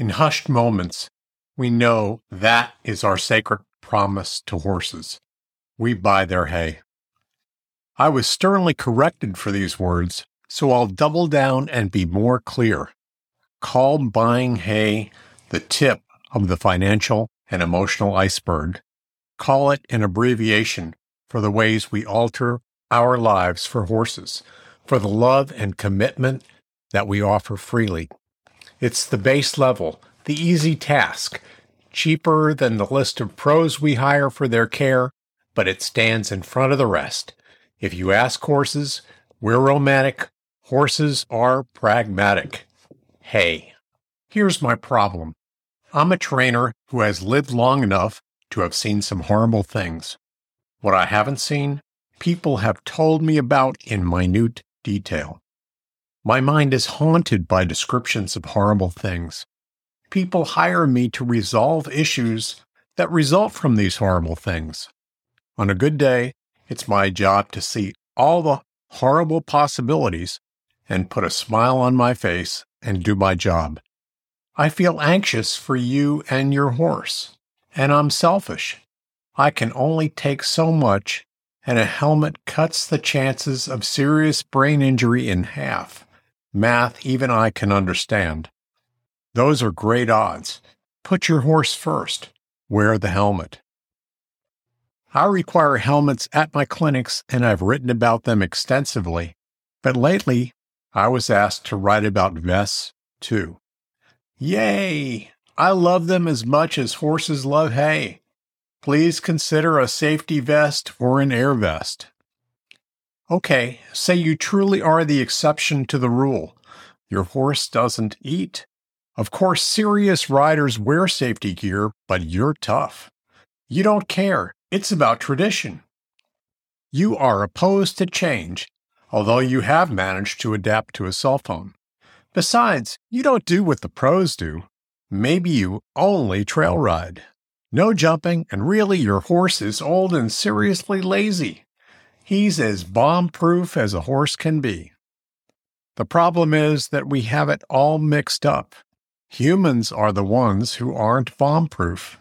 In hushed moments, we know that is our sacred promise to horses. We buy their hay. I was sternly corrected for these words, so I'll double down and be more clear. Call buying hay the tip of the financial and emotional iceberg. Call it an abbreviation for the ways we alter our lives for horses, for the love and commitment that we offer freely. It's the base level, the easy task, cheaper than the list of pros we hire for their care, but it stands in front of the rest. If you ask horses, we're romantic. Horses are pragmatic. Hey, here's my problem. I'm a trainer who has lived long enough to have seen some horrible things. What I haven't seen, people have told me about in minute detail. My mind is haunted by descriptions of horrible things. People hire me to resolve issues that result from these horrible things. On a good day, it's my job to see all the horrible possibilities and put a smile on my face and do my job. I feel anxious for you and your horse, and I'm selfish. I can only take so much, and a helmet cuts the chances of serious brain injury in half. Math even I can understand. Those are great odds. Put your horse first. Wear the helmet. I require helmets at my clinics, and I've written about them extensively, but lately I was asked to write about vests, too. Yay! I love them as much as horses love hay. Please consider a safety vest or an air vest. Okay, say you truly are the exception to the rule. Your horse doesn't eat. Of course, serious riders wear safety gear, but you're tough. You don't care. It's about tradition. You are opposed to change, although you have managed to adapt to a cell phone. Besides, you don't do what the pros do. Maybe you only trail ride. No jumping, and really your horse is old and seriously lazy. He's as bomb-proof as a horse can be. The problem is that we have it all mixed up. Humans are the ones who aren't bomb-proof.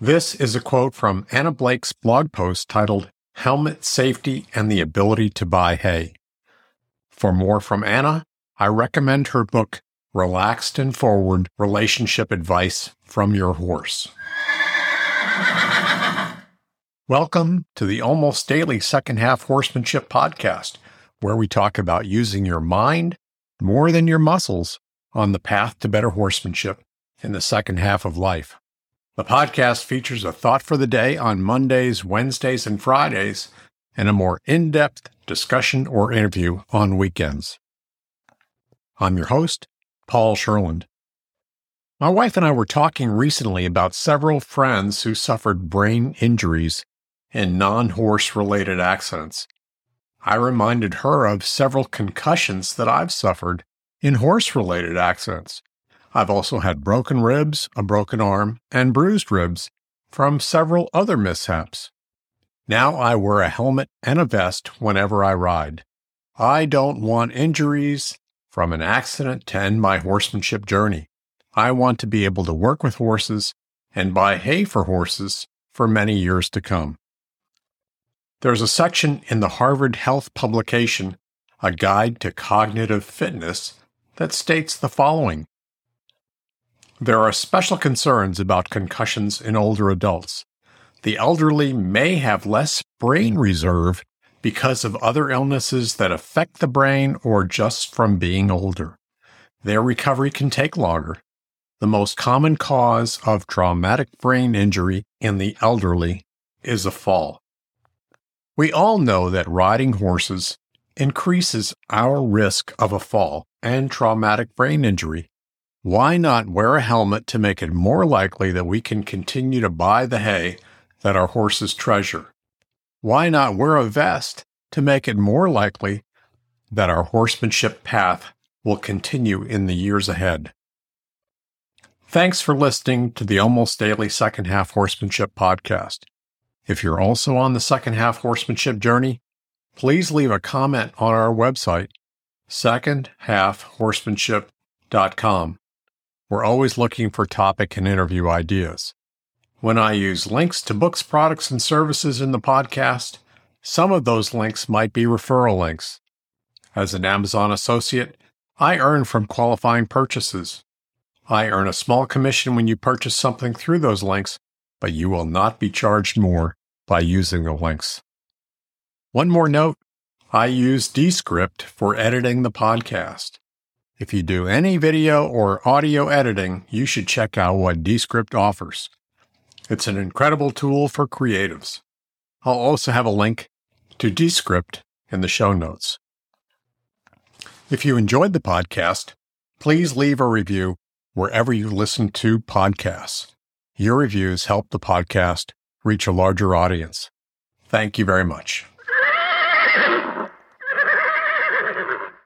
This is a quote from Anna Blake's blog post titled, Helmet Safety and the Ability to Buy Hay. For more from Anna, I recommend her book, Relaxed and Forward Relationship Advice from Your Horse. Welcome to the Almost Daily Second Half Horsemanship Podcast, where we talk about using your mind more than your muscles on the path to better horsemanship in the second half of life. The podcast features a thought for the day on Mondays, Wednesdays, and Fridays, and a more in-depth discussion or interview on weekends. I'm your host, Paul Sherland. My wife and I were talking recently about several friends who suffered brain injuries in non-horse-related accidents. I reminded her of several concussions that I've suffered in horse-related accidents. I've also had broken ribs, a broken arm, and bruised ribs from several other mishaps. Now I wear a helmet and a vest whenever I ride. I don't want injuries from an accident to end my horsemanship journey. I want to be able to work with horses and buy hay for horses for many years to come. There's a section in the Harvard Health publication, A Guide to Cognitive Fitness, that states the following. There are special concerns about concussions in older adults. The elderly may have less brain reserve because of other illnesses that affect the brain or just from being older. Their recovery can take longer. The most common cause of traumatic brain injury in the elderly is a fall. We all know that riding horses increases our risk of a fall and traumatic brain injury. Why not wear a helmet to make it more likely that we can continue to buy the hay that our horses treasure? Why not wear a vest to make it more likely that our horsemanship path will continue in the years ahead? Thanks for listening to the Almost Daily Second Half Horsemanship Podcast. If you're also on the second half horsemanship journey, please leave a comment on our website, secondhalfhorsemanship.com. We're always looking for topic and interview ideas. When I use links to books, products, and services in the podcast, some of those links might be referral links. As an Amazon associate, I earn from qualifying purchases. I earn a small commission when you purchase something through those links, but you will not be charged more by using the links. One more note, I use Descript for editing the podcast. If you do any video or audio editing, you should check out what Descript offers. It's an incredible tool for creatives. I'll also have a link to Descript in the show notes. If you enjoyed the podcast, please leave a review wherever you listen to podcasts. Your reviews help the podcast reach a larger audience. Thank you very much.